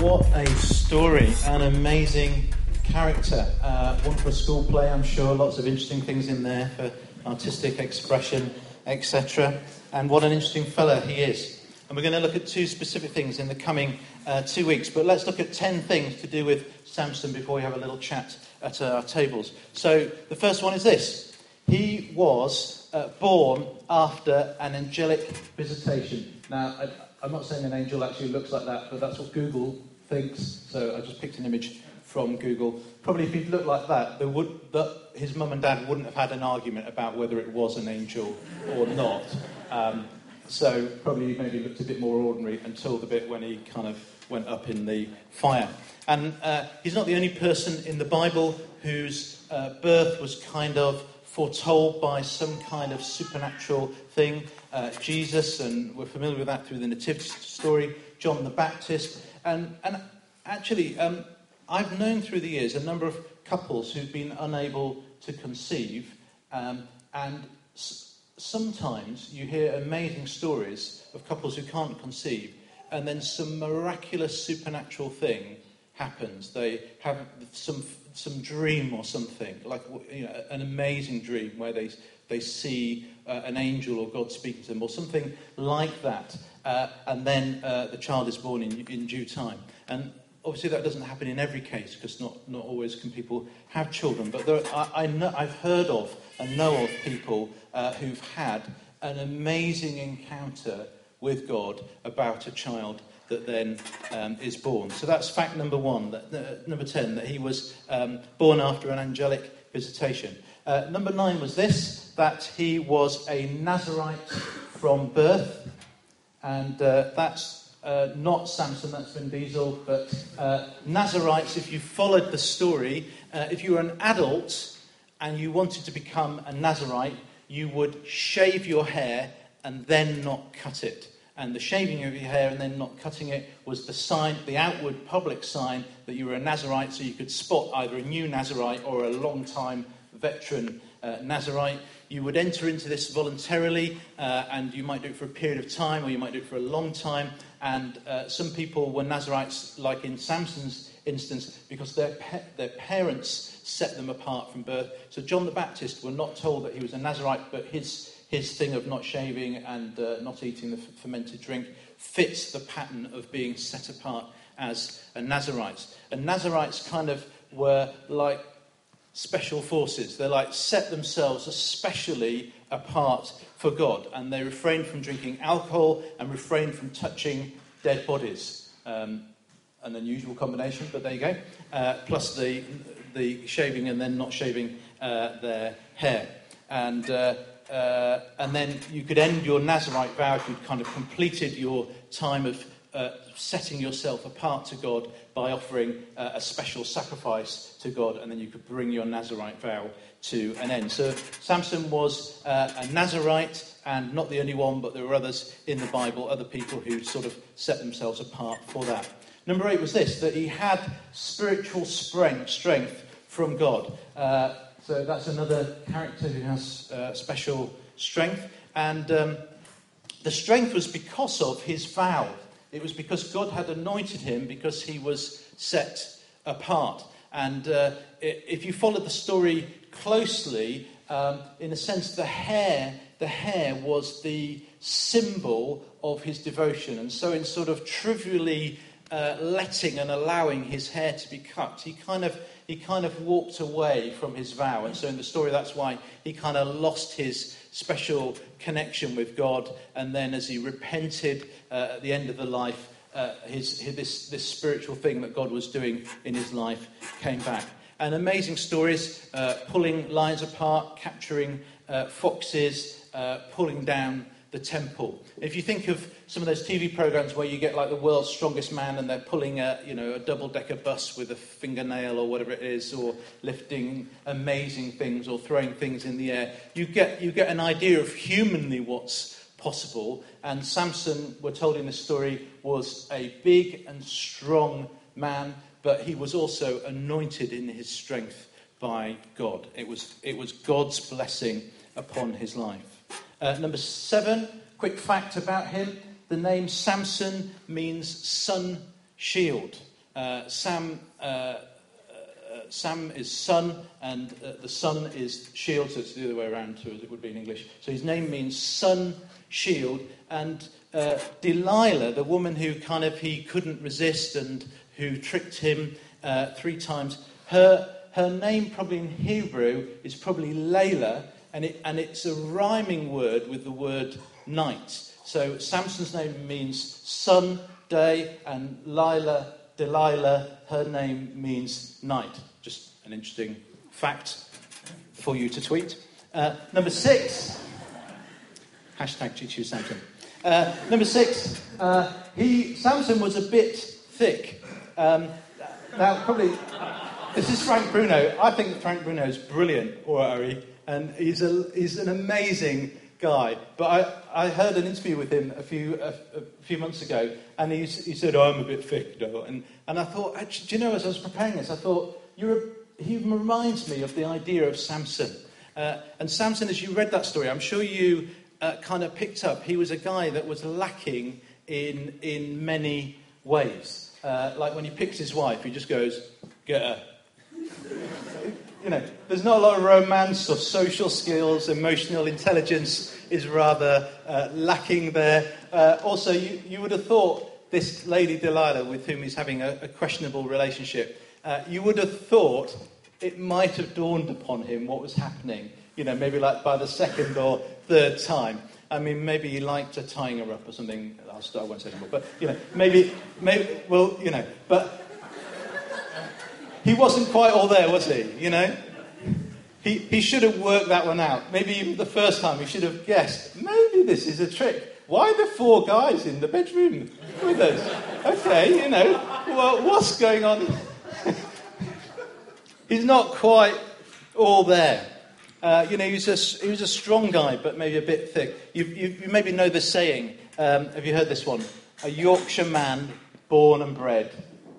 What a story. An amazing character. One for a school play, I'm sure. Lots of interesting things in there for artistic expression, etc. And what an interesting fella he is. And we're going to look at two specific things in the coming 2 weeks. But let's look at 10 things to do with Samson before we have a little chat at our tables. So the first one is this. He was born after an angelic visitation. Now, I'm not saying an angel actually looks like that, but that's what Google thinks. So I just picked an image from Google. Probably if he'd looked like that, his mum and dad wouldn't have had an argument about whether it was an angel or not. So probably maybe looked a bit more ordinary until the bit when he kind of went up in the fire. And he's not the only person in the Bible whose birth was kind of foretold by some kind of supernatural thing. Jesus, and we're familiar with that through the nativity story, John the Baptist. And actually, I've known through the years a number of couples who've been unable to conceive, and sometimes you hear amazing stories of couples who can't conceive, and then some miraculous supernatural thing happens. They have some dream or something, like, you know, an amazing dream where they see an angel or God speaking to them or something like that, and then the child is born in due time. And obviously that doesn't happen in every case, because not always can people have children. But I've heard of and know of people who've had an amazing encounter with God about a child that then is born. So that's fact number one, number 10, that he was born after an angelic visitation. Number 9 was this, that he was a Nazarite from birth. And that's not Samson, that's Vin Diesel, but Nazarites, if you followed the story, if you were an adult and you wanted to become a Nazarite, you would shave your hair and then not cut it. And the shaving of your hair and then not cutting it was the sign, the outward public sign that you were a Nazarite, so you could spot either a new Nazarite or a long-time veteran Nazarite. You would enter into this voluntarily, and you might do it for a period of time, or you might do it for a long time. And some people were Nazarites, like in Samson's instance, because their parents set them apart from birth. So John the Baptist, were not told that he was a Nazarite, but his thing of not shaving and not eating the fermented drink fits the pattern of being set apart as a Nazarite. And Nazarites kind of were like special forces. They like set themselves especially apart for God, and they refrained from drinking alcohol and refrained from touching dead bodies. An unusual combination, but there you go. Plus the shaving and then not shaving their hair, and then you could end your Nazarite vow if you'd kind of completed your time of setting yourself apart to God by offering a special sacrifice to God, and then you could bring your Nazarite vow to an end. So Samson was a Nazarite, and not the only one, but there were others in the Bible, other people who sort of set themselves apart for that. Number 8 was this, that he had spiritual strength from God. So that's another character who has special strength, and the strength was because of his vow. It was because God had anointed him, because he was set apart. And if you follow the story closely, in a sense, the hair was the symbol of his devotion. And so in sort of trivially letting and allowing his hair to be cut, he kind of walked away from his vow. And so in the story, that's why he kind of lost his special connection with God. And then as he repented at the end of the life, this spiritual thing that God was doing in his life came back. And amazing stories, pulling lions apart, capturing foxes, pulling down the temple. If you think of some of those TV programs where you get like the world's strongest man and they're pulling a double-decker bus with a fingernail or whatever it is, or lifting amazing things or throwing things in the air, you get an idea of humanly what's possible. And Samson, we're told in this story, was a big and strong man, but he was also anointed in his strength by God. It was God's blessing upon his life. Number 7, quick fact about him. The name Samson means son shield. Sam is sun, and the sun is shield, so it's the other way around too, as it would be in English. So his name means sun, shield, and Delilah, the woman who kind of he couldn't resist and who tricked him three times, her name probably in Hebrew is probably Layla, and it's a rhyming word with the word night. So Samson's name means sun, day, and Delilah, her name means night. Just an interesting fact for you to tweet. Number 6, #ChooseSamson. Number 6, Samson was a bit thick. Now, probably, this is Frank Bruno. I think Frank Bruno is brilliant, and he's an amazing guy. But I heard an interview with him a few months ago, and he said, "I'm a bit thick, though." And I thought, actually, do you know, as I was preparing this, I thought, he reminds me of the idea of Samson. And Samson, as you read that story, I'm sure you kind of picked up, he was a guy that was lacking in many ways. Like when he picks his wife, he just goes, "Get her." You know, there's not a lot of romance or social skills. Emotional intelligence is rather lacking there. Also, you would have thought this lady Delilah, with whom he's having a questionable relationship, you would have thought it might have dawned upon him what was happening. You know, maybe like by the second or third time. I mean, maybe he liked tying her up or something. I won't say anymore. But, you know, maybe, well, you know. But he wasn't quite all there, was he? You know? He should have worked that one out. Maybe even the first time he should have guessed, maybe this is a trick. Why are the 4 guys in the bedroom with us? Okay, you know, well, what's going on? He's not quite all there. You know, he was a strong guy, but maybe a bit thick. You maybe know the saying. Have you heard this one? A Yorkshire man, born and bred,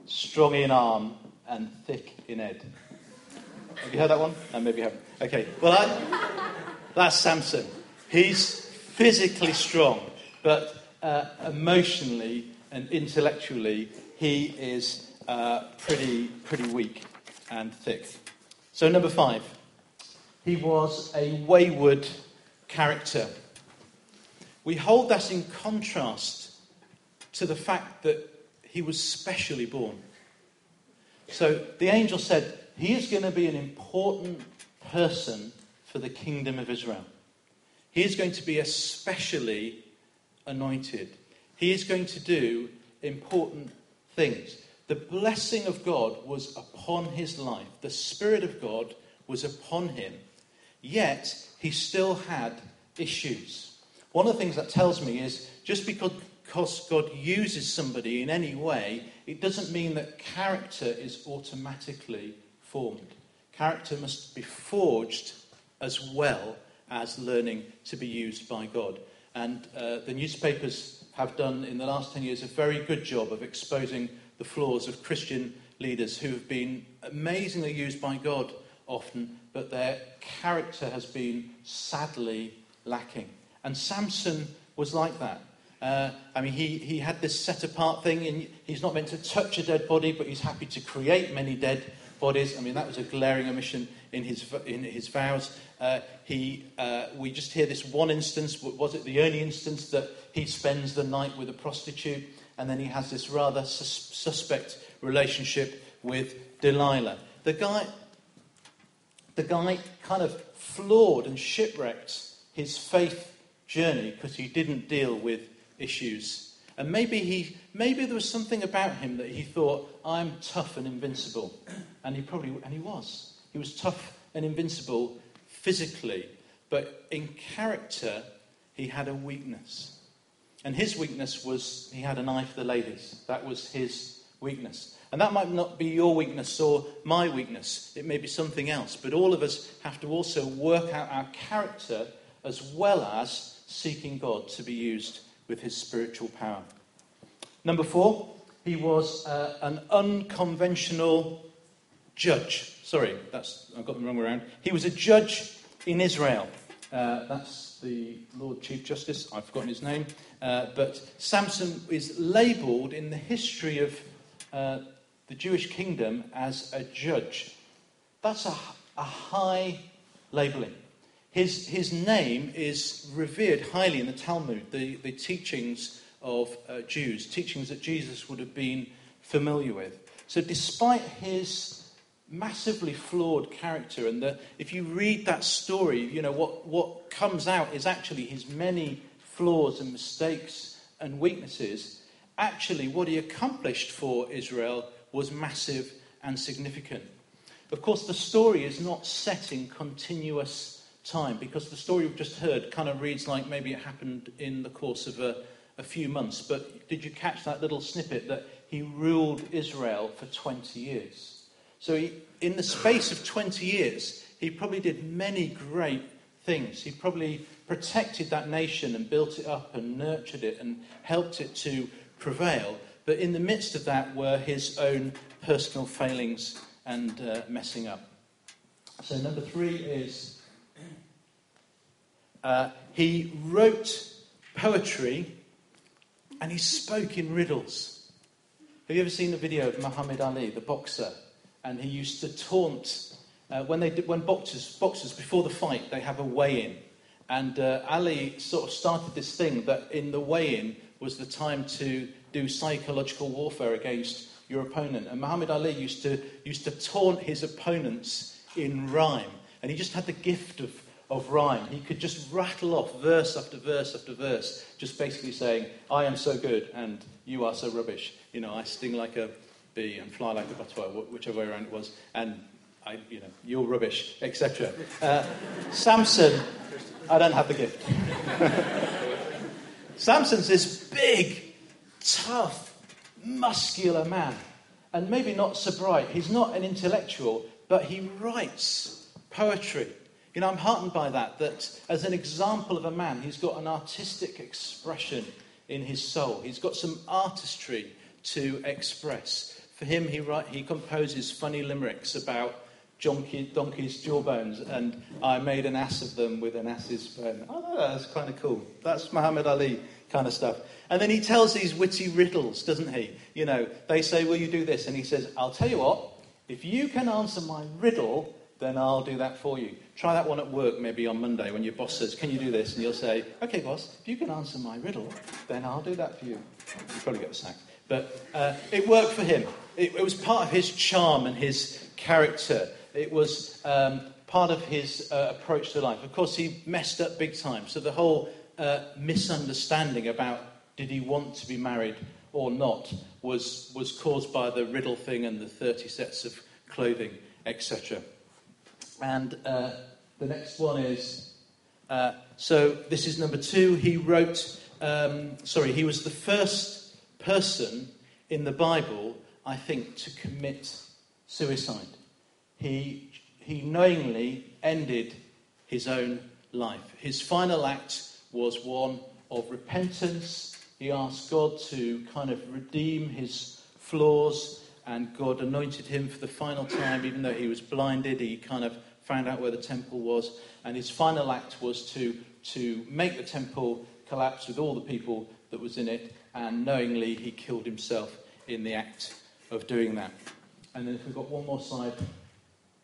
strong in arm and thick in head. Have you heard that one? No, maybe you haven't. Okay. Well, that's Samson. He's physically strong, but emotionally and intellectually, he is pretty weak and thick. So number 5. He was a wayward character. We hold that in contrast to the fact that he was specially born. So the angel said, he is going to be an important person for the kingdom of Israel. He is going to be especially anointed. He is going to do important things. The blessing of God was upon his life. The Spirit of God was upon him. Yet, he still had issues. One of the things that tells me is, just because God uses somebody in any way, it doesn't mean that character is automatically formed. Character must be forged as well as learning to be used by God. And the newspapers have done, in the last 10 years, a very good job of exposing the flaws of Christian leaders who have been amazingly used by God often, but their character has been sadly lacking. And Samson was like that. I mean, he had this set-apart thing, and he's not meant to touch a dead body, but he's happy to create many dead bodies. I mean, that was a glaring omission in his vows. We just hear this one instance. Was it the only instance that he spends the night with a prostitute, and then he has this rather suspect relationship with Delilah? The guy kind of flawed and shipwrecked his faith journey because he didn't deal with issues. And maybe there was something about him that he thought, I'm tough and invincible. And he was. He was tough and invincible physically. But in character, he had a weakness. And his weakness was he had an eye for the ladies. That was his weakness. And that might not be your weakness or my weakness. It may be something else. But all of us have to also work out our character as well as seeking God to be used with his spiritual power. Number 4, he was an unconventional judge. Sorry, I've got them wrong around. He was a judge in Israel. That's the Lord Chief Justice. I've forgotten his name. But Samson is labelled in the history of the Jewish kingdom as a judge. That's a high labelling. His name is revered highly in the Talmud, the teachings of Jews, teachings that Jesus would have been familiar with. So despite his massively flawed character, and if you read that story, you know, what comes out is actually his many flaws and mistakes and weaknesses. Actually, what he accomplished for Israel was massive and significant. Of course, the story is not set in continuous time, because the story we've just heard kind of reads like maybe it happened in the course of a few months. But did you catch that little snippet that he ruled Israel for 20 years? So in the space of 20 years, he probably did many great things. He probably protected that nation and built it up and nurtured it and helped it to prevail. But in the midst of that were his own personal failings and messing up. So number three is he wrote poetry and he spoke in riddles. Have you ever seen a video of Muhammad Ali, the boxer? And he used to taunt when boxers before the fight, they have a weigh-in, and Ali sort of started this thing that in the weigh-in was the time to do psychological warfare against your opponent. And Muhammad Ali used to taunt his opponents in rhyme, and he just had the gift of rhyme. He could just rattle off verse after verse after verse, just basically saying, "I am so good and you are so rubbish. You know, I sting like a bee and fly like a butterfly," whichever way around it was, and I, you know, "you're rubbish," etc. Samson, I don't have the gift. Samson's this big, tough, muscular man, and maybe not so bright. He's not an intellectual, but he writes poetry. You know, I'm heartened by that as an example of a man, he's got an artistic expression in his soul. He's got some artistry to express. For him, he composes funny limericks about donkeys' jawbones, and "I made an ass of them with an ass's spoon." Oh, that's kind of cool. That's Muhammad Ali kind of stuff. And then he tells these witty riddles, doesn't he? You know, they say, "Will you do this?" And he says, "I'll tell you what, if you can answer my riddle, then I'll do that for you." Try that one at work maybe on Monday when your boss says, "Can you do this?" And you'll say, "Okay, boss, if you can answer my riddle, then I'll do that for you." You probably get sacked. But it worked for him. It was part of his charm and his character. It was part of his approach to life. Of course, he messed up big time. So the whole misunderstanding about did he want to be married or not was caused by the riddle thing and the 30 sets of clothing, etc. And the next one is... so this is number two. He wrote... he was the first person in the Bible, I think, to commit suicide. He knowingly ended his own life. His final act was one of repentance. He asked God to kind of redeem his flaws, and God anointed him for the final time. Even though he was blinded, he kind of found out where the temple was, and his final act was to make the temple collapse with all the people that was in it, and knowingly he killed himself in the act of doing that. And then if we've got one more slide,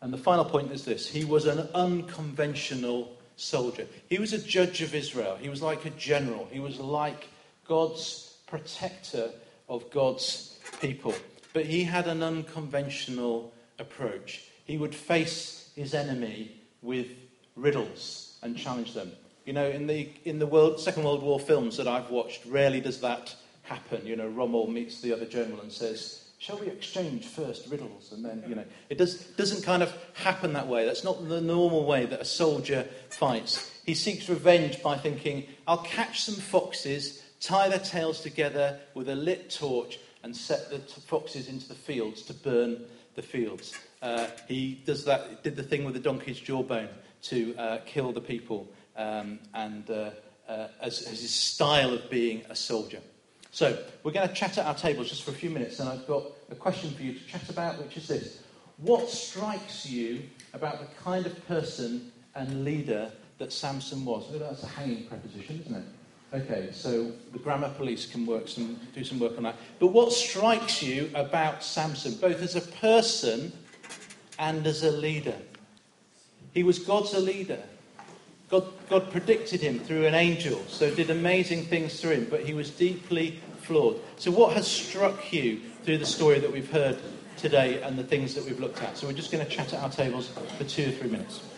and the final point is this: he was an unconventional soldier. He was a judge of Israel. He was like a general. He was like God's protector of God's people. But he had an unconventional approach. He would face his enemy with riddles and challenge them. You know, in the Second World War films that I've watched, rarely does that happen. You know, Rommel meets the other general and says, "Shall we exchange first riddles?" And then, you know, it doesn't kind of happen that way. That's not the normal way that a soldier fights. He seeks revenge by thinking, "I'll catch some foxes, tie their tails together with a lit torch, and set the foxes into the fields to burn the fields." He does that. Did the thing with the donkey's jawbone to kill the people. As his style of being a soldier. So we're going to chat at our tables just for a few minutes, and I've got a question for you to chat about, which is this: what strikes you about the kind of person and leader that Samson was? Oh, that's a hanging preposition, isn't it? Okay, so the grammar police can work do some work on that. But what strikes you about Samson, both as a person and as a leader? He was God's leader. God predicted him through an angel, so did amazing things through him, but he was deeply flawed. So what has struck you through the story that we've heard today and the things that we've looked at? So we're just going to chat at our tables for 2 or 3 minutes.